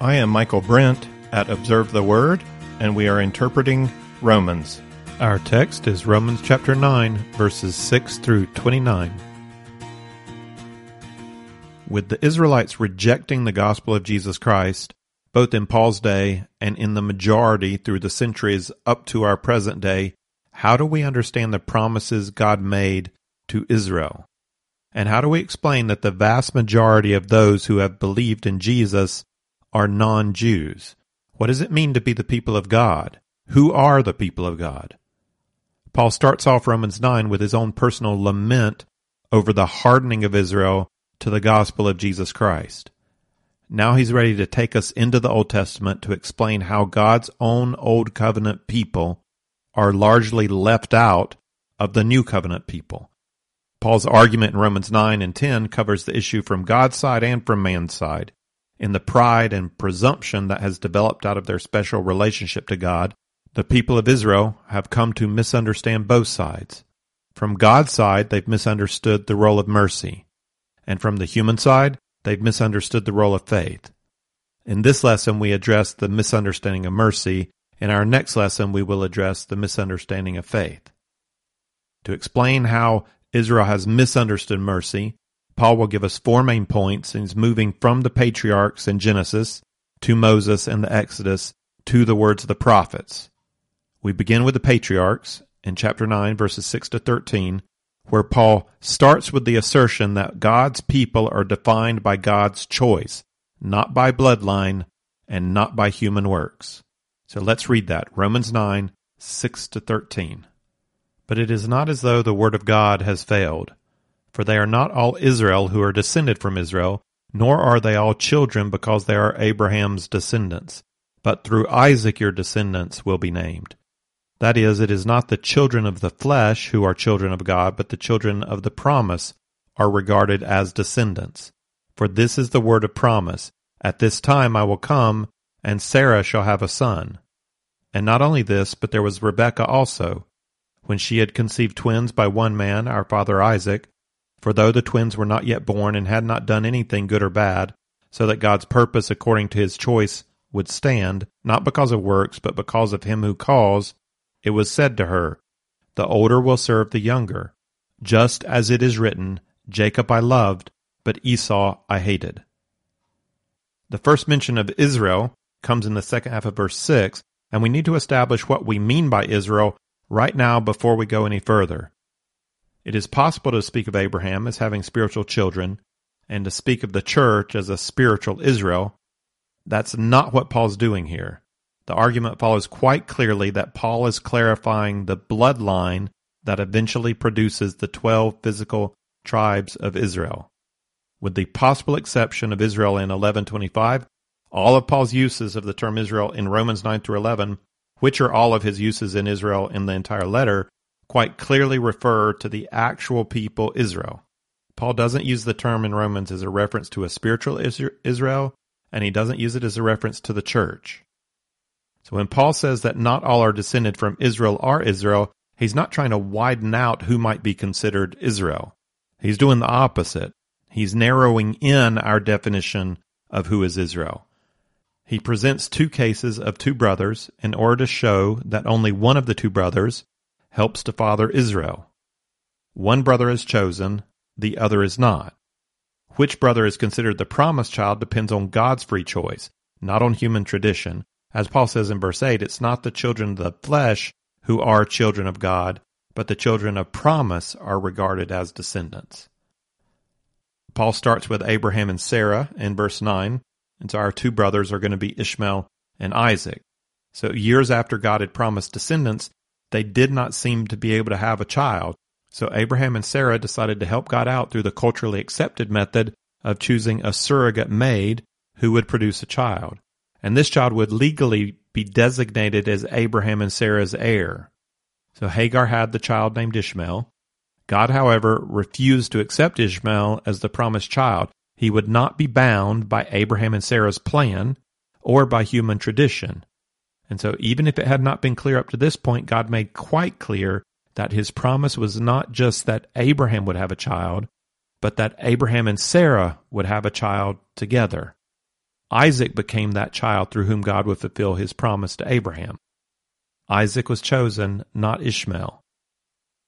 I am Michael Brent at Observe the Word, and we are interpreting Romans. Our text is Romans chapter 9, verses 6 through 29. With the Israelites rejecting the gospel of Jesus Christ, both in Paul's day and in the majority through the centuries up to our present day, how do we understand the promises God made to Israel? And how do we explain that the vast majority of those who have believed in Jesus are non-Jews? What does it mean to be the people of God? Who are the people of God? Paul starts off Romans 9 with his own personal lament over the hardening of Israel to the gospel of Jesus Christ. Now he's ready to take us into the Old Testament to explain how God's own Old Covenant people are largely left out of the New Covenant people. Paul's argument in Romans 9 and 10 covers the issue from God's side and from man's side, in the pride and presumption that has developed out of their special relationship to God. The people of Israel have come to misunderstand both sides. From God's side, they've misunderstood the role of mercy. And from the human side, they've misunderstood the role of faith. In this lesson, we address the misunderstanding of mercy. In our next lesson, we will address the misunderstanding of faith. To explain how Israel has misunderstood mercy, Paul will give us four main points, and he's moving from the patriarchs in Genesis to Moses and the Exodus to the words of the prophets. We begin with the patriarchs in chapter 9, verses 6 to 13, where Paul starts with the assertion that God's people are defined by God's choice, not by bloodline and not by human works. So let's read that, Romans 9, 6 to 13. But it is not as though the word of God has failed. For they are not all Israel who are descended from Israel, nor are they all children because they are Abraham's descendants. But through Isaac your descendants will be named. That is, it is not the children of the flesh who are children of God, but the children of the promise are regarded as descendants. For this is the word of promise, at this time I will come, and Sarah shall have a son. And not only this, but there was Rebecca also, when she had conceived twins by one man, our father Isaac. For though the twins were not yet born and had not done anything good or bad, so that God's purpose according to his choice would stand, not because of works, but because of him who calls, it was said to her, the older will serve the younger, just as it is written, Jacob I loved, but Esau I hated. The first mention of Israel comes in the second half of verse 6, and we need to establish what we mean by Israel right now before we go any further. It is possible to speak of Abraham as having spiritual children and to speak of the church as a spiritual Israel. That's not what Paul's doing here. The argument follows quite clearly that Paul is clarifying the bloodline that eventually produces the 12 physical tribes of Israel. With the possible exception of Israel in 11:25, all of Paul's uses of the term Israel in Romans 9 through 11, which are all of his uses in Israel in the entire letter, quite clearly refer to the actual people Israel. Paul doesn't use the term in Romans as a reference to a spiritual Israel, and he doesn't use it as a reference to the church. So when Paul says that not all are descended from Israel are Israel, he's not trying to widen out who might be considered Israel. He's doing the opposite. He's narrowing in our definition of who is Israel. He presents two cases of two brothers in order to show that only one of the two brothers helps to father Israel. One brother is chosen, the other is not. Which brother is considered the promised child depends on God's free choice, not on human tradition. As Paul says in verse 8, it's not the children of the flesh who are children of God, but the children of promise are regarded as descendants. Paul starts with Abraham and Sarah in verse 9, and so our two brothers are going to be Ishmael and Isaac. So years after God had promised descendants, they did not seem to be able to have a child, so Abraham and Sarah decided to help God out through the culturally accepted method of choosing a surrogate maid who would produce a child. And this child would legally be designated as Abraham and Sarah's heir. So Hagar had the child named Ishmael. God, however, refused to accept Ishmael as the promised child. He would not be bound by Abraham and Sarah's plan or by human tradition. And so even if it had not been clear up to this point, God made quite clear that his promise was not just that Abraham would have a child, but that Abraham and Sarah would have a child together. Isaac became that child through whom God would fulfill his promise to Abraham. Isaac was chosen, not Ishmael.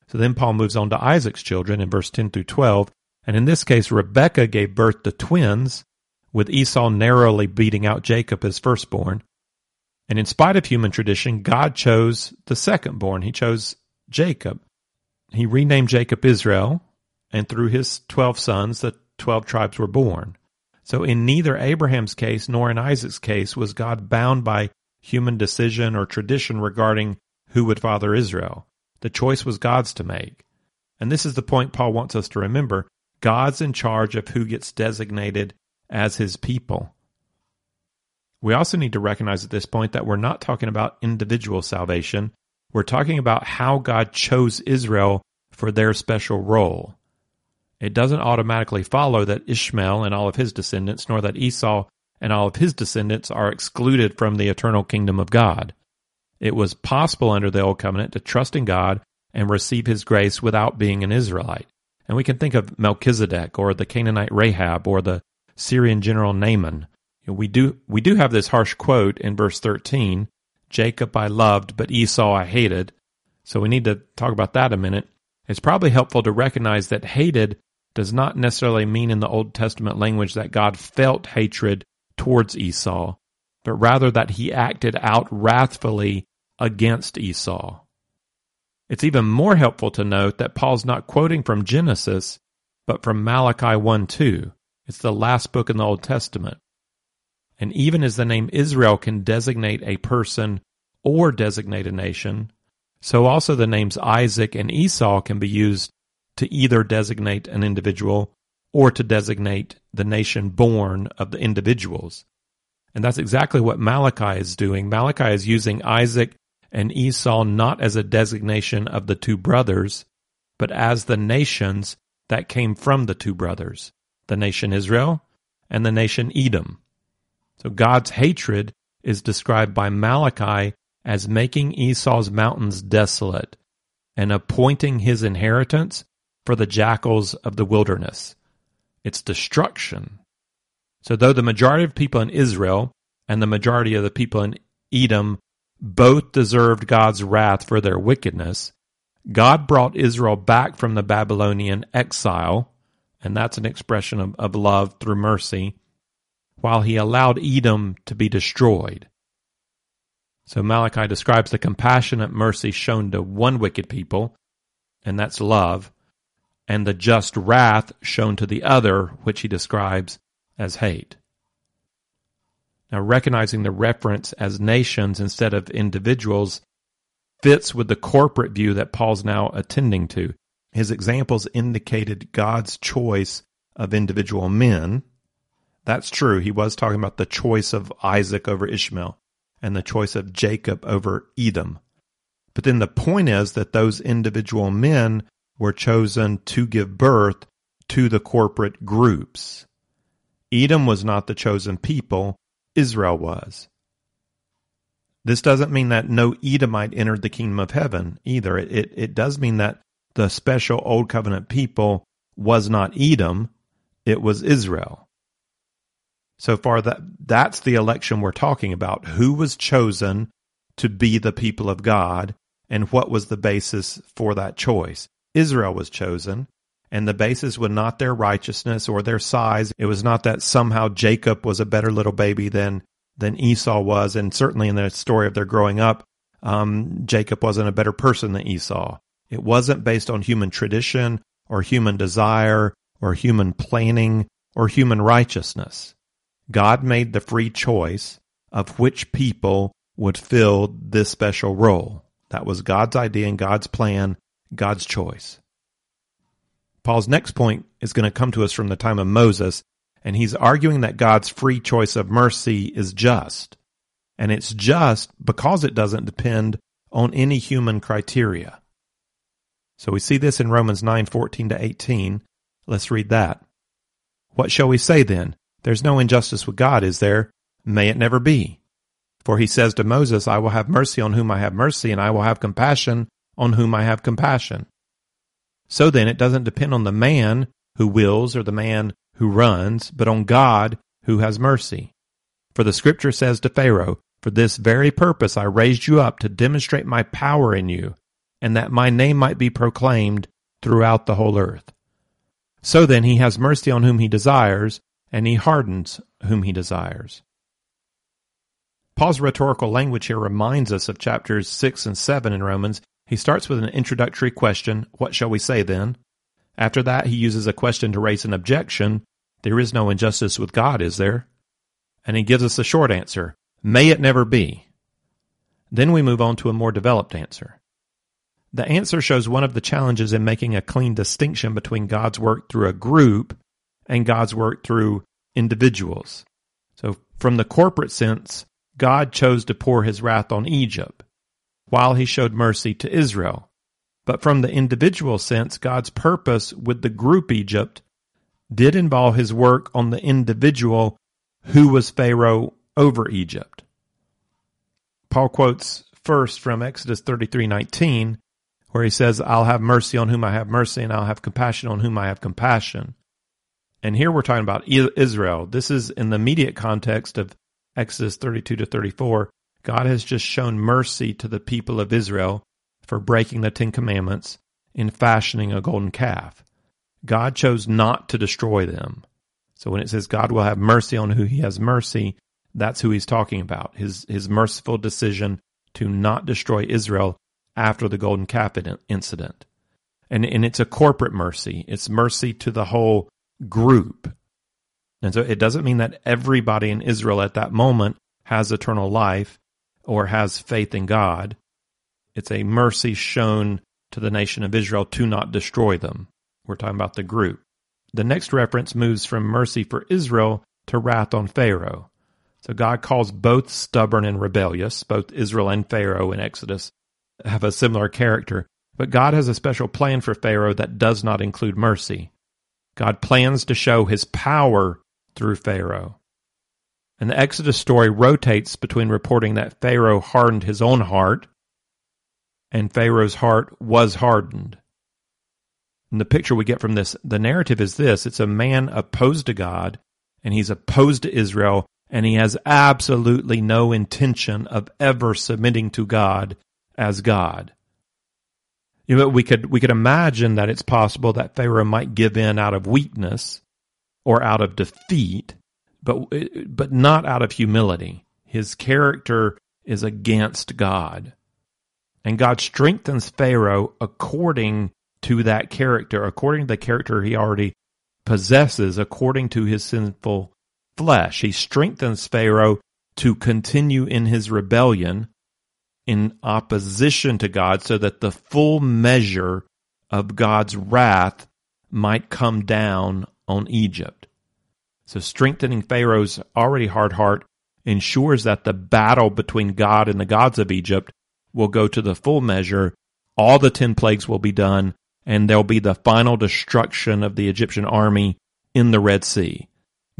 So then Paul moves on to Isaac's children in verse 10 through 12. And in this case, Rebecca gave birth to twins, with Esau narrowly beating out Jacob, his firstborn. And in spite of human tradition, God chose the secondborn. He chose Jacob. He renamed Jacob Israel, and through his 12 sons, the 12 tribes were born. So in neither Abraham's case nor in Isaac's case was God bound by human decision or tradition regarding who would father Israel. The choice was God's to make. And this is the point Paul wants us to remember. God's in charge of who gets designated as his people. We also need to recognize at this point that we're not talking about individual salvation. We're talking about how God chose Israel for their special role. It doesn't automatically follow that Ishmael and all of his descendants, nor that Esau and all of his descendants are excluded from the eternal kingdom of God. It was possible under the Old Covenant to trust in God and receive his grace without being an Israelite. And we can think of Melchizedek or the Canaanite Rahab or the Syrian general Naaman. We do have this harsh quote in verse 13, Jacob I loved, but Esau I hated. So we need to talk about that a minute. It's probably helpful to recognize that hated does not necessarily mean in the Old Testament language that God felt hatred towards Esau, but rather that he acted out wrathfully against Esau. It's even more helpful to note that Paul's not quoting from Genesis, but from Malachi 1:2. It's the last book in the Old Testament. And even as the name Israel can designate a person or designate a nation, so also the names Isaac and Esau can be used to either designate an individual or to designate the nation born of the individuals. And that's exactly what Malachi is doing. Malachi is using Isaac and Esau not as a designation of the two brothers, but as the nations that came from the two brothers, the nation Israel and the nation Edom. So God's hatred is described by Malachi as making Esau's mountains desolate and appointing his inheritance for the jackals of the wilderness. It's destruction. So though the majority of people in Israel and the majority of the people in Edom both deserved God's wrath for their wickedness, God brought Israel back from the Babylonian exile, and that's an expression of love through mercy, while he allowed Edom to be destroyed. So Malachi describes the compassionate mercy shown to one wicked people, and that's love, and the just wrath shown to the other, which he describes as hate. Now, recognizing the reference as nations instead of individuals fits with the corporate view that Paul's now attending to. His examples indicated God's choice of individual men. That's true. He was talking about the choice of Isaac over Ishmael and the choice of Jacob over Edom. But then the point is that those individual men were chosen to give birth to the corporate groups. Edom was not the chosen people. Israel was. This doesn't mean that no Edomite entered the kingdom of heaven either. It does mean that the special Old Covenant people was not Edom, it was Israel. So far, that's the election we're talking about. Who was chosen to be the people of God, and what was the basis for that choice? Israel was chosen, and the basis was not their righteousness or their size. It was not that somehow Jacob was a better little baby than Esau was, and certainly in the story of their growing up, Jacob wasn't a better person than Esau. It wasn't based on human tradition or human desire or human planning or human righteousness. God made the free choice of which people would fill this special role. That was God's idea and God's plan, God's choice. Paul's next point is going to come to us from the time of Moses, and he's arguing that God's free choice of mercy is just. And it's just because it doesn't depend on any human criteria. So we see this in Romans 9:14 to 18. Let's read that. What shall we say then? There's no injustice with God, is there? May it never be. For he says to Moses, I will have mercy on whom I have mercy, and I will have compassion on whom I have compassion. So then, it doesn't depend on the man who wills or the man who runs, but on God who has mercy. For the Scripture says to Pharaoh, For this very purpose I raised you up, to demonstrate my power in you, and that my name might be proclaimed throughout the whole earth. So then he has mercy on whom he desires, and he hardens whom he desires. Paul's rhetorical language here reminds us of chapters 6 and 7 in Romans. He starts with an introductory question, What shall we say then? After that, he uses a question to raise an objection. There is no injustice with God, is there? And he gives us a short answer, May it never be. Then we move on to a more developed answer. The answer shows one of the challenges in making a clean distinction between God's work through a group and God's work through individuals. So from the corporate sense, God chose to pour his wrath on Egypt, while he showed mercy to Israel. But from the individual sense, God's purpose with the group Egypt did involve his work on the individual who was Pharaoh over Egypt. Paul quotes first from Exodus 33:19, where he says, I'll have mercy on whom I have mercy, and I'll have compassion on whom I have compassion. And here we're talking about Israel. This is in the immediate context of Exodus 32-34. God has just shown mercy to the people of Israel for breaking the Ten Commandments in fashioning a golden calf. God chose not to destroy them. So when it says God will have mercy on who he has mercy, that's who he's talking about, his merciful decision to not destroy Israel after the golden calf incident. And it's a corporate mercy. It's mercy to the whole group. And so it doesn't mean that everybody in Israel at that moment has eternal life or has faith in God. It's a mercy shown to the nation of Israel to not destroy them. We're talking about the group. The next reference moves from mercy for Israel to wrath on Pharaoh. So God calls both stubborn and rebellious. Both Israel and Pharaoh in Exodus have a similar character. But God has a special plan for Pharaoh that does not include mercy. God plans to show his power through Pharaoh. And the Exodus story rotates between reporting that Pharaoh hardened his own heart, and Pharaoh's heart was hardened. And the picture we get from this, the narrative is this, it's a man opposed to God, and he's opposed to Israel, and he has absolutely no intention of ever submitting to God as God. You know, we could imagine that it's possible that Pharaoh might give in out of weakness or out of defeat, but not out of humility. His character is against God. And God strengthens Pharaoh according to that character, according to the character he already possesses, according to his sinful flesh. He strengthens Pharaoh to continue in his rebellion in opposition to God so that the full measure of God's wrath might come down on Egypt. So strengthening Pharaoh's already hard heart ensures that the battle between God and the gods of Egypt will go to the full measure. All the 10 plagues will be done, and there'll be the final destruction of the Egyptian army in the Red Sea.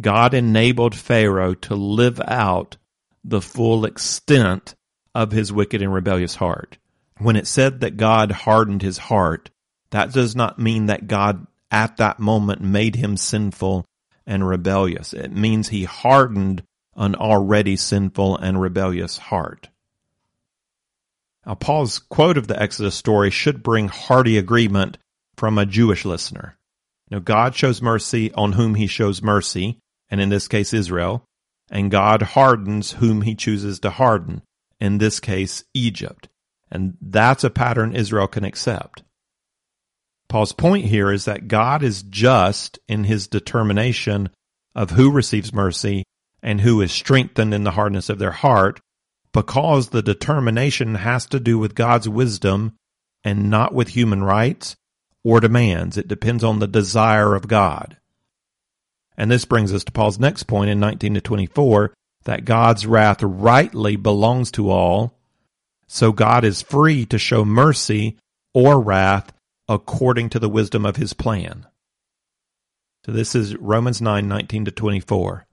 God enabled Pharaoh to live out the full extent of his wicked and rebellious heart. When it said that God hardened his heart, that does not mean that God at that moment made him sinful and rebellious. It means he hardened an already sinful and rebellious heart. Now, Paul's quote of the Exodus story should bring hearty agreement from a Jewish listener. Now, God shows mercy on whom he shows mercy, and in this case, Israel, and God hardens whom he chooses to harden, in this case, Egypt. And that's a pattern Israel can accept. Paul's point here is that God is just in his determination of who receives mercy and who is strengthened in the hardness of their heart, because the determination has to do with God's wisdom and not with human rights or demands. It depends on the desire of God. And this brings us to Paul's next point in 19-24, that God's wrath rightly belongs to all, so God is free to show mercy or wrath according to the wisdom of his plan. So this is Romans 9:19-24.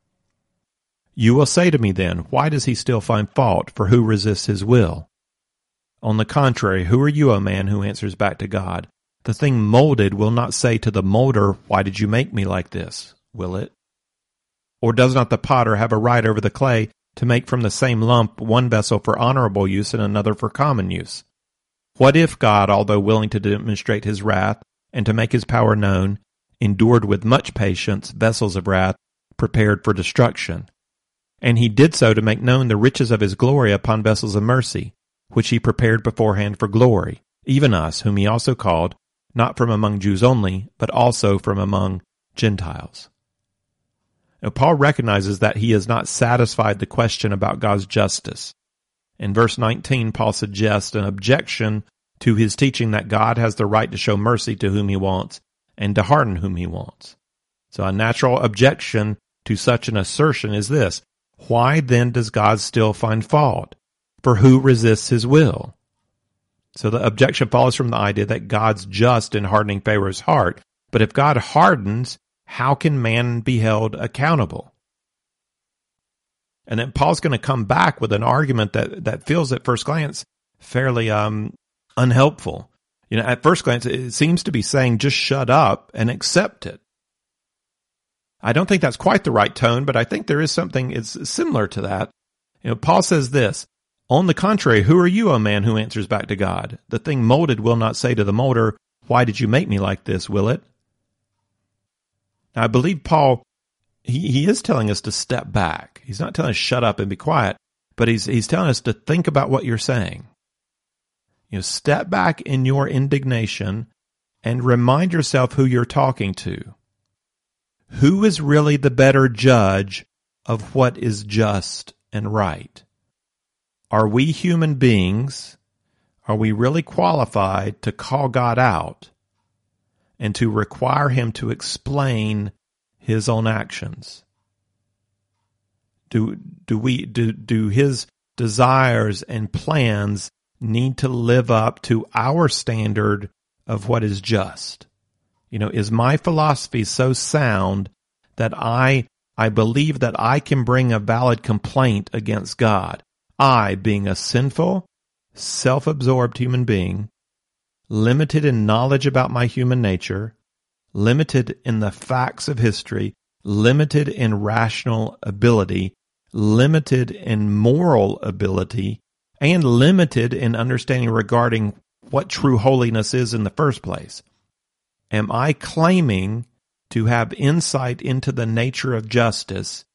You will say to me then, why does he still find fault, for who resists his will? On the contrary, who are you, O man, who answers back to God? The thing molded will not say to the molder, why did you make me like this, will it? Or does not the potter have a right over the clay to make from the same lump one vessel for honorable use and another for common use? What if God, although willing to demonstrate his wrath and to make his power known, endured with much patience vessels of wrath prepared for destruction? And he did so to make known the riches of his glory upon vessels of mercy, which he prepared beforehand for glory, even us, whom he also called, not from among Jews only, but also from among Gentiles. Now, Paul recognizes that he has not satisfied the question about God's justice. In verse 19, Paul suggests an objection to his teaching that God has the right to show mercy to whom he wants and to harden whom he wants. So a natural objection to such an assertion is this: why then does God still find fault? For who resists his will? So the objection follows from the idea that God's just in hardening Pharaoh's heart, but if God hardens, how can man be held accountable? And then Paul's going to come back with an argument that feels at first glance fairly unhelpful. You know, at first glance, it seems to be saying, just shut up and accept it. I don't think that's quite the right tone, but I think there is something it's similar to that. You know, Paul says this: on the contrary, who are you, O man, who answers back to God? The thing molded will not say to the molder, why did you make me like this, will it? Now, I believe Paul, he is telling us to step back. He's not telling us shut up and be quiet, but he's telling us to think about what you're saying. You know, step back in your indignation and remind yourself who you're talking to. Who is really the better judge of what is just and right? Are we human beings? Are we really qualified to call God out and to require him to explain his own actions? Do his desires and plans need to live up to our standard of what is just? You know, is my philosophy so sound that I believe that I can bring a valid complaint against God? I, being a sinful, self-absorbed human being, limited in knowledge about my human nature, limited in the facts of history, limited in rational ability, limited in moral ability, and limited in understanding regarding what true holiness is in the first place. Am I claiming to have insight into the nature of justice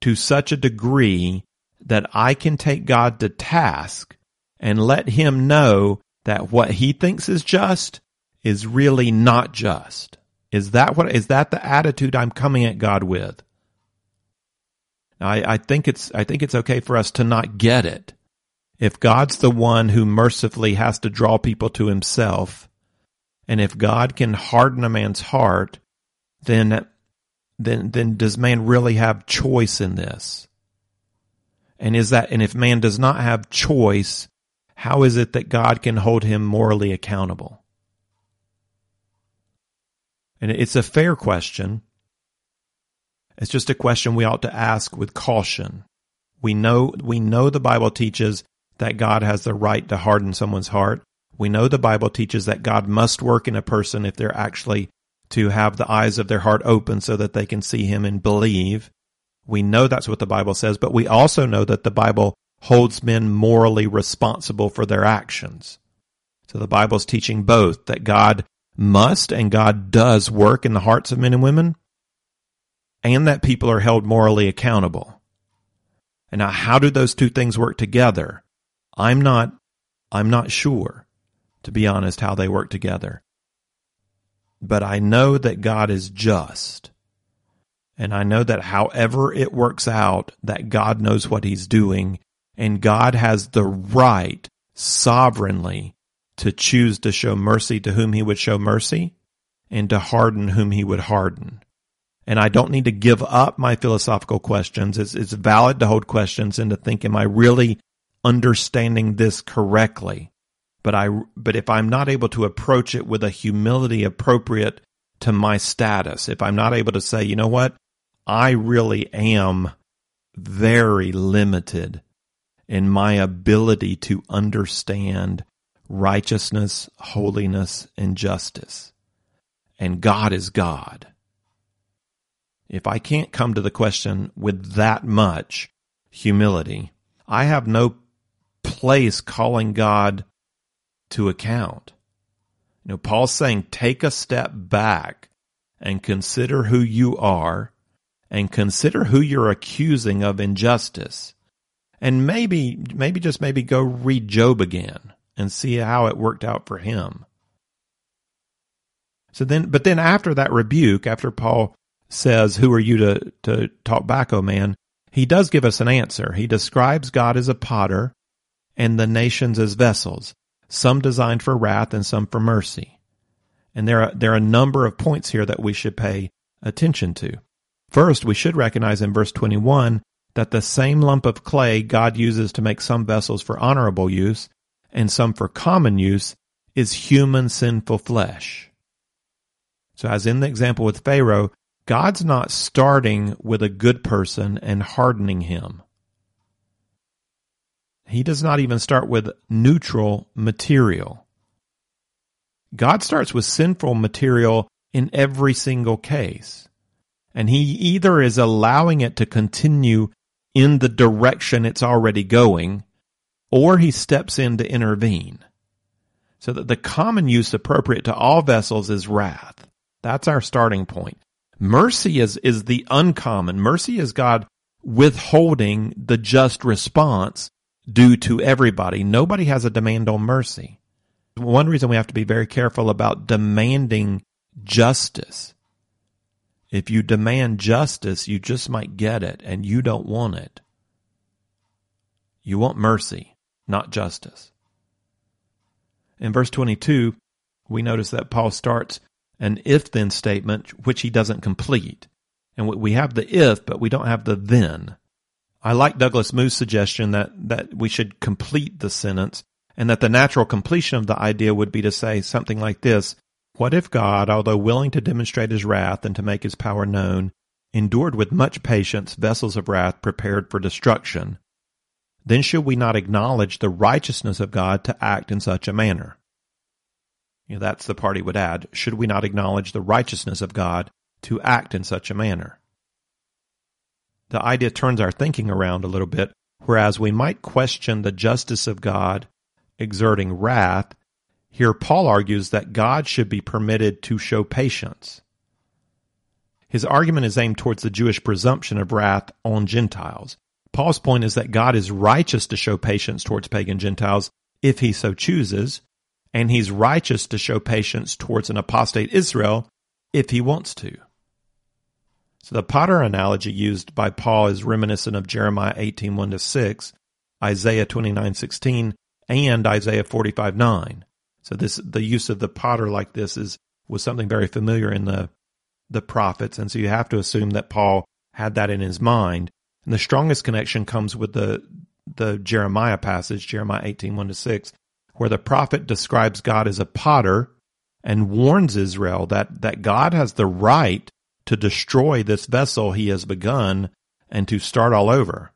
to such a degree that I can take God to task and let him know that what he thinks is just is really not just? Is that the attitude I'm coming at God with? I think it's okay for us to not get it. If God's the one who mercifully has to draw people to himself, and if God can harden a man's heart, then does man really have choice in this? And if man does not have choice, how is it that God can hold him morally accountable? And it's a fair question. It's just a question we ought to ask with caution. We know the Bible teaches that God has the right to harden someone's heart. We know the Bible teaches that God must work in a person if they're actually to have the eyes of their heart open so that they can see him and believe. We know that's what the Bible says, but we also know that the Bible holds men morally responsible for their actions. So the Bible's teaching both that God must and God does work in the hearts of men and women, and that people are held morally accountable. And now, how do those two things work together? I'm not sure, to be honest, how they work together. But I know that God is just. And I know that however it works out, that God knows what he's doing, and God has the right sovereignly to choose to show mercy to whom he would show mercy and to harden whom he would harden. And I don't need to give up my philosophical questions. It's valid to hold questions and to think, am I really understanding this correctly? But if I'm not able to approach it with a humility appropriate to my status, if I'm not able to say, you know what, I really am very limited in my ability to understand righteousness, holiness, and justice. And God is God. if I can't come to the question with that much humility, I have no place calling God to account. You know, Paul's saying, take a step back and consider who you are and consider who you're accusing of injustice. And maybe go read Job again and see how it worked out for him. But then after that rebuke, after Paul says, who are you to talk back, O man? He does give us an answer. He describes God as a potter and the nations as vessels, some designed for wrath and some for mercy. And there are a number of points here that we should pay attention to. First, we should recognize in verse 21 that the same lump of clay God uses to make some vessels for honorable use and some for common use is human sinful flesh. So as in the example with Pharaoh, God's not starting with a good person and hardening him. He does not even start with neutral material. God starts with sinful material in every single case, and he either is allowing it to continue in the direction it's already going, or he steps in to intervene. So that the common use appropriate to all vessels is wrath. That's our starting point. Mercy is the uncommon. Mercy is God withholding the just response due to everybody. Nobody has a demand on mercy. One reason we have to be very careful about demanding justice. If you demand justice, you just might get it, and you don't want it. You want mercy, not justice. In verse 22, we notice that Paul starts an if-then statement, which he doesn't complete. And we have the if, but we don't have the then. I like Douglas Moo's suggestion that we should complete the sentence, and that the natural completion of the idea would be to say something like this: what if God, although willing to demonstrate his wrath and to make his power known, endured with much patience vessels of wrath prepared for destruction? Then should we not acknowledge the righteousness of God to act in such a manner? You know, that's the part he would add. Should we not acknowledge the righteousness of God to act in such a manner? The idea turns our thinking around a little bit, whereas we might question the justice of God exerting wrath. Here Paul argues that God should be permitted to show patience. His argument is aimed towards the Jewish presumption of wrath on Gentiles. Paul's point is that God is righteous to show patience towards pagan Gentiles if he so chooses, and he's righteous to show patience towards an apostate Israel if he wants to. So the potter analogy used by Paul is reminiscent of Jeremiah 18:1-6, Isaiah 29:16, and Isaiah 45:9. So the use of the potter like this was something very familiar in the prophets, and so you have to assume that Paul had that in his mind. And the strongest connection comes with the Jeremiah passage, Jeremiah 18:1-6, where the prophet describes God as a potter and warns Israel that God has the right to destroy this vessel he has begun and to start all over.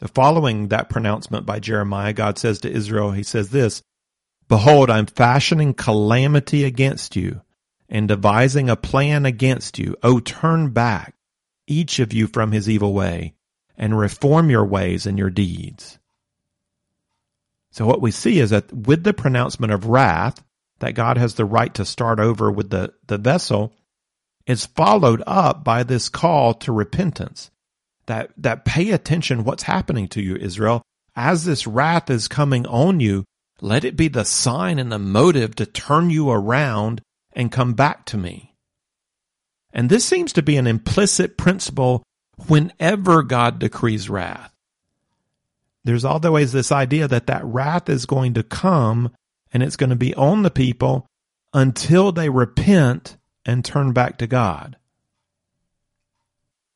So following that pronouncement by Jeremiah, God says to Israel, he says this: behold, I'm fashioning calamity against you and devising a plan against you. O turn back, each of you, from his evil way, and reform your ways and your deeds. So what we see is that with the pronouncement of wrath, that God has the right to start over with the vessel, is followed up by this call to repentance. That pay attention what's happening to you, Israel. As this wrath is coming on you, let it be the sign and the motive to turn you around and come back to me. And this seems to be an implicit principle whenever God decrees wrath. There's always this idea that wrath is going to come, and it's going to be on the people until they repent and turn back to God.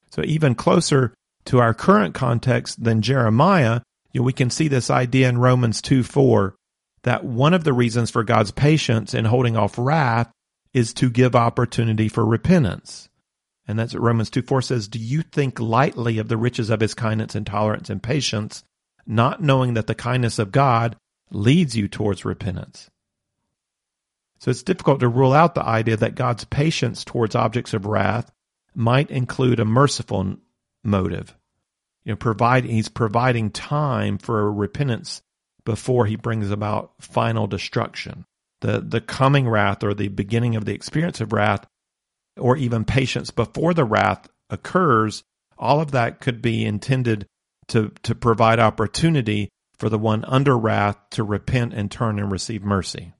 So even closer to our current context than Jeremiah, we can see this idea in Romans 2:4, that one of the reasons for God's patience in holding off wrath is to give opportunity for repentance. And that's what Romans 2:4 says: do you think lightly of the riches of his kindness and tolerance and patience, not knowing that the kindness of God leads you towards repentance? So it's difficult to rule out the idea that God's patience towards objects of wrath might include a merciful motive. He's providing time for repentance before he brings about final destruction. The coming wrath, or the beginning of the experience of wrath, or even patience before the wrath occurs, all of that could be intended to provide opportunity for the one under wrath to repent and turn and receive mercy.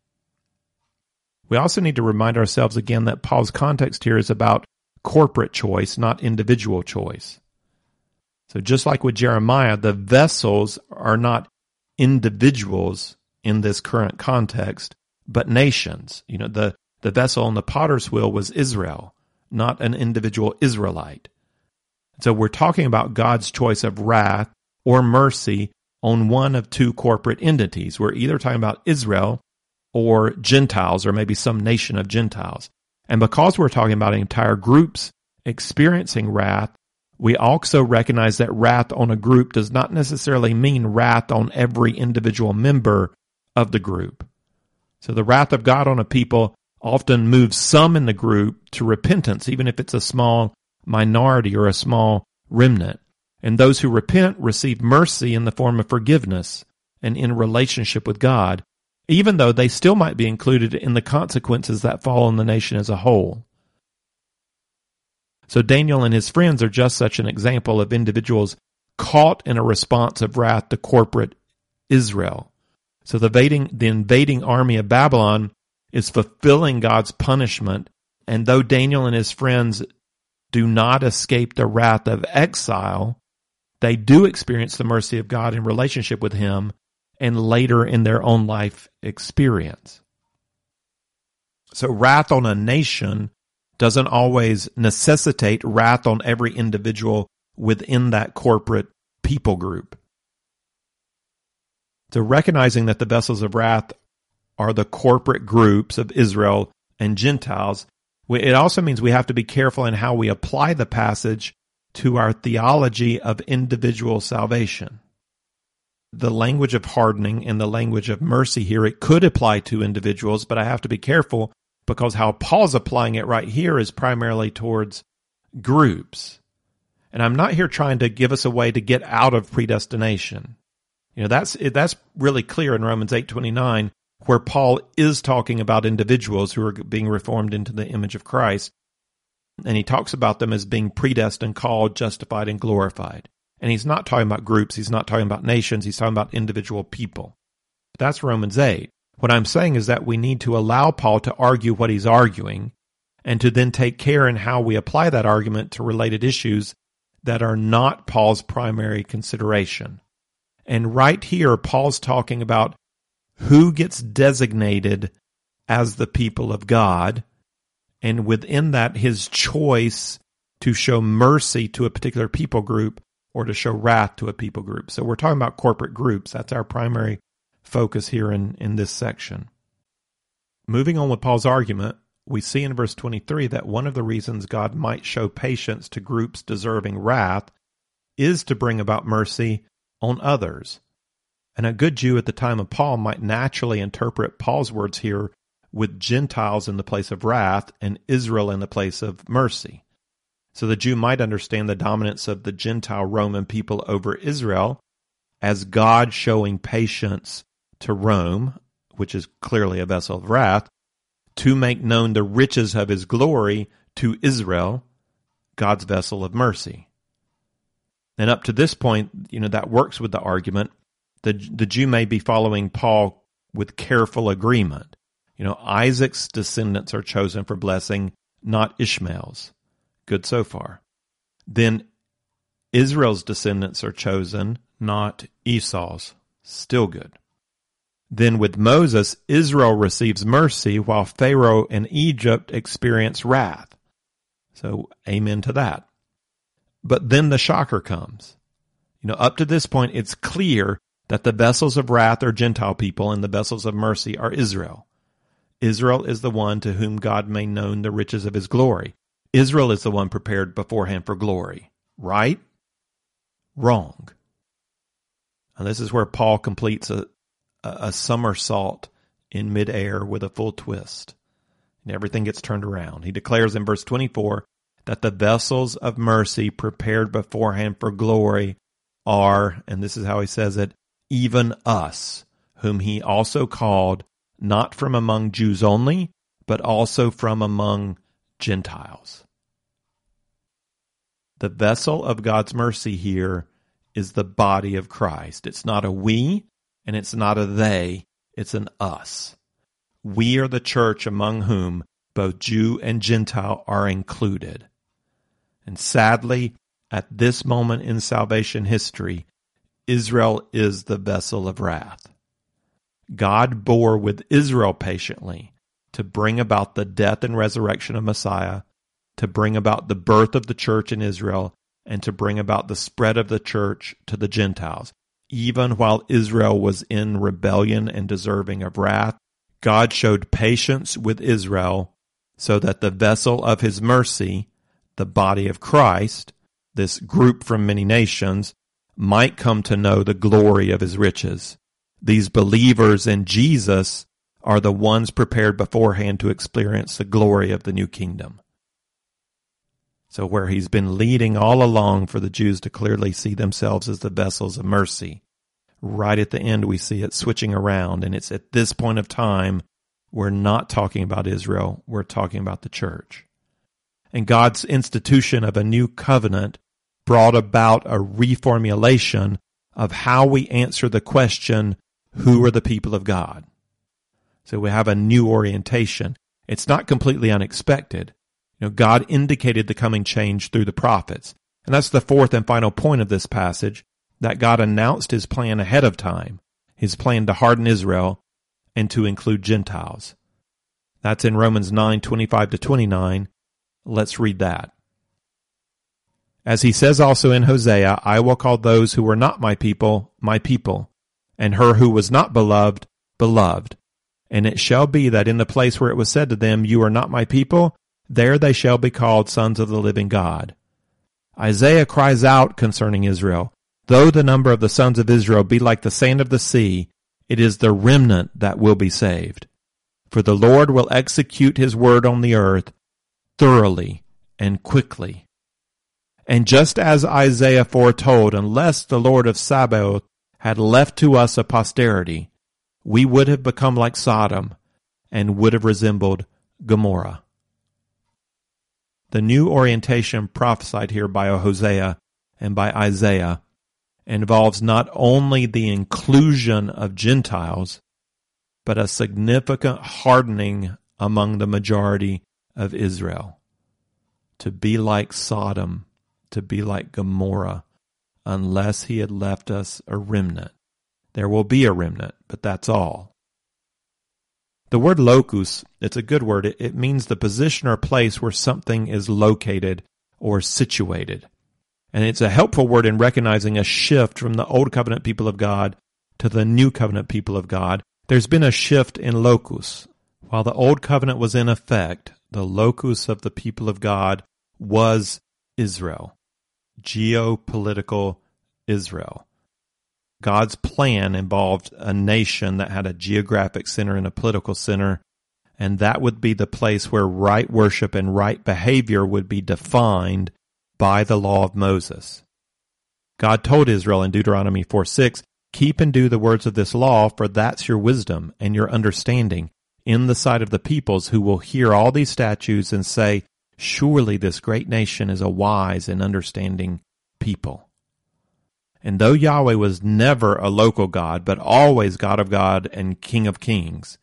We also need to remind ourselves again that Paul's context here is about corporate choice, not individual choice. So just like with Jeremiah, the vessels are not individuals in this current context, but nations. The vessel on the potter's wheel was Israel, not an individual Israelite. So we're talking about God's choice of wrath or mercy on one of two corporate entities. We're either talking about Israel or Gentiles, or maybe some nation of Gentiles. And because we're talking about entire groups experiencing wrath, we also recognize that wrath on a group does not necessarily mean wrath on every individual member of the group. So the wrath of God on a people often moves some in the group to repentance, even if it's a small minority or a small remnant. And those who repent receive mercy in the form of forgiveness and in relationship with God, even though they still might be included in the consequences that fall on the nation as a whole. So Daniel and his friends are just such an example of individuals caught in a response of wrath to corporate Israel. So the invading army of Babylon is fulfilling God's punishment, and though Daniel and his friends do not escape the wrath of exile, they do experience the mercy of God in relationship with him and later in their own life experience. So wrath on a nation doesn't always necessitate wrath on every individual within that corporate people group. So recognizing that the vessels of wrath are the corporate groups of Israel and Gentiles, it also means we have to be careful in how we apply the passage to our theology of individual salvation. The language of hardening and the language of mercy here, it could apply to individuals, but I have to be careful because how Paul's applying it right here is primarily towards groups. And I'm not here trying to give us a way to get out of predestination. That's really clear in Romans 8:29, where Paul is talking about individuals who are being reformed into the image of Christ, and he talks about them as being predestined, called, justified, and glorified. And he's not talking about groups, he's not talking about nations, he's talking about individual people. That's Romans 8. What I'm saying is that we need to allow Paul to argue what he's arguing, and to then take care in how we apply that argument to related issues that are not Paul's primary consideration. And right here, Paul's talking about who gets designated as the people of God, and within that, his choice to show mercy to a particular people group or to show wrath to a people group. So we're talking about corporate groups. That's our primary focus here in this section. Moving on with Paul's argument, we see in verse 23 that one of the reasons God might show patience to groups deserving wrath is to bring about mercy on others. And a good Jew at the time of Paul might naturally interpret Paul's words here with Gentiles in the place of wrath and Israel in the place of mercy. So the Jew might understand the dominance of the Gentile Roman people over Israel as God showing patience to Rome, which is clearly a vessel of wrath, to make known the riches of his glory to Israel, God's vessel of mercy. And up to this point, that works with the argument. The Jew may be following Paul with careful agreement. Isaac's descendants are chosen for blessing, not Ishmael's. Good so far. Then Israel's descendants are chosen, not Esau's. Still good. Then with Moses, Israel receives mercy while Pharaoh and Egypt experience wrath. So amen to that. But then the shocker comes. Up to this point, it's clear that the vessels of wrath are Gentile people and the vessels of mercy are Israel. Israel is the one to whom God made known the riches of his glory. Israel is the one prepared beforehand for glory. Right? Wrong. And this is where Paul completes a somersault in midair with a full twist. And everything gets turned around. He declares in verse 24 that the vessels of mercy prepared beforehand for glory are, and this is how he says it, even us, whom he also called, not from among Jews only, but also from among Gentiles. The vessel of God's mercy here is the body of Christ. It's not a we, and it's not a they, it's an us. We are the church among whom both Jew and Gentile are included. And sadly, at this moment in salvation history, Israel is the vessel of wrath. God bore with Israel patiently to bring about the death and resurrection of Messiah, to bring about the birth of the church in Israel, and to bring about the spread of the church to the Gentiles. Even while Israel was in rebellion and deserving of wrath, God showed patience with Israel so that the vessel of his mercy, the body of Christ, this group from many nations, might come to know the glory of his riches. These believers in Jesus are the ones prepared beforehand to experience the glory of the new kingdom. So where he's been leading all along for the Jews to clearly see themselves as the vessels of mercy, right at the end we see it switching around, and it's at this point of time we're not talking about Israel, we're talking about the church. And God's institution of a new covenant brought about a reformulation of how we answer the question, who are the people of God? So we have a new orientation. It's not completely unexpected. You know, God indicated the coming change through the prophets. And that's the fourth and final point of this passage, that God announced his plan ahead of time, his plan to harden Israel and to include Gentiles. That's in Romans 9:25-29. Let's read that. As he says also in Hosea, I will call those who were not my people, and her who was not beloved, beloved. And it shall be that in the place where it was said to them, you are not my people, there they shall be called sons of the living God. Isaiah cries out concerning Israel, though the number of the sons of Israel be like the sand of the sea, it is the remnant that will be saved. For the Lord will execute his word on the earth thoroughly and quickly. And just as Isaiah foretold, unless the Lord of Sabaoth had left to us a posterity, we would have become like Sodom and would have resembled Gomorrah. The new orientation prophesied here by Hosea and by Isaiah involves not only the inclusion of Gentiles, but a significant hardening among the majority of Israel. To be like Sodom, to be like Gomorrah, unless he had left us a remnant. There will be a remnant, but that's all. The word locus, it's a good word. It means the position or place where something is located or situated. And it's a helpful word in recognizing a shift from the Old Covenant people of God to the New Covenant people of God. There's been a shift in locus. While the Old Covenant was in effect, the locus of the people of God was Israel, geopolitical Israel. God's plan involved a nation that had a geographic center and a political center, and that would be the place where right worship and right behavior would be defined by the law of Moses. God told Israel in Deuteronomy 4:6, keep and do the words of this law, for that's your wisdom and your understanding in the sight of the peoples, who will hear all these statutes and say, surely this great nation is a wise and understanding people. And though Yahweh was never a local God, but always God of God and King of Kings,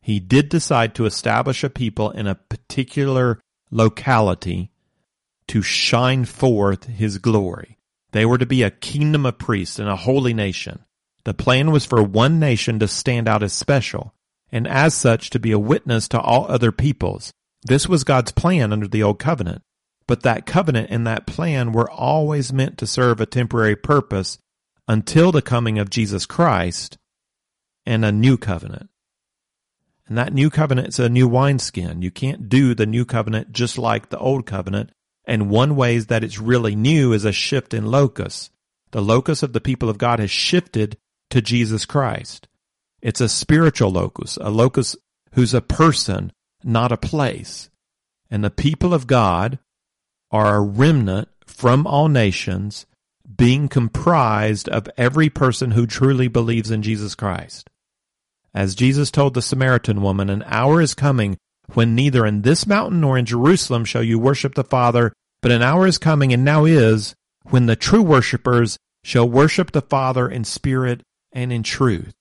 he did decide to establish a people in a particular locality to shine forth his glory. They were to be a kingdom of priests and a holy nation. The plan was for one nation to stand out as special, and as such to be a witness to all other peoples. This was God's plan under the Old Covenant. But that covenant and that plan were always meant to serve a temporary purpose until the coming of Jesus Christ and a new covenant. And that new covenant is a new wineskin. You can't do the new covenant just like the old covenant. And one way that it's really new is a shift in locus. The locus of the people of God has shifted to Jesus Christ. It's a spiritual locus, a locus who's a person, not a place. And the people of God are a remnant from all nations, being comprised of every person who truly believes in Jesus Christ. As Jesus told the Samaritan woman, an hour is coming when neither in this mountain nor in Jerusalem shall you worship the Father, but an hour is coming, and now is, when the true worshipers shall worship the Father in spirit and in truth.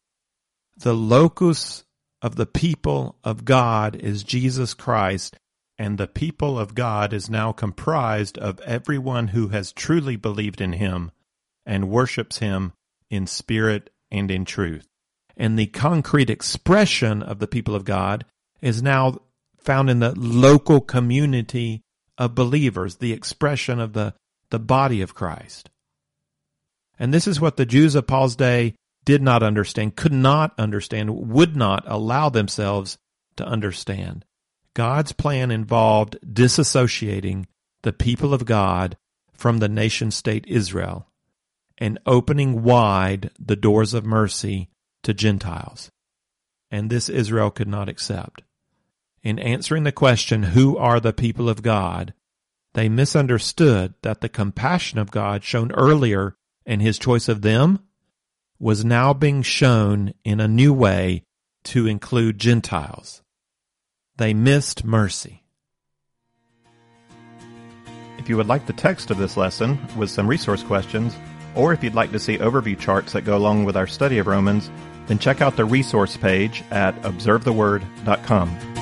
The locus of the people of God is Jesus Christ, and the people of God is now comprised of everyone who has truly believed in him and worships him in spirit and in truth. And the concrete expression of the people of God is now found in the local community of believers, the expression of the body of Christ. And this is what the Jews of Paul's day did not understand, could not understand, would not allow themselves to understand. God's plan involved disassociating the people of God from the nation-state Israel and opening wide the doors of mercy to Gentiles. And this Israel could not accept. In answering the question, who are the people of God, they misunderstood that the compassion of God shown earlier in his choice of them was now being shown in a new way to include Gentiles. They missed mercy. If you would like the text of this lesson with some resource questions, or if you'd like to see overview charts that go along with our study of Romans, then check out the resource page at observetheword.com.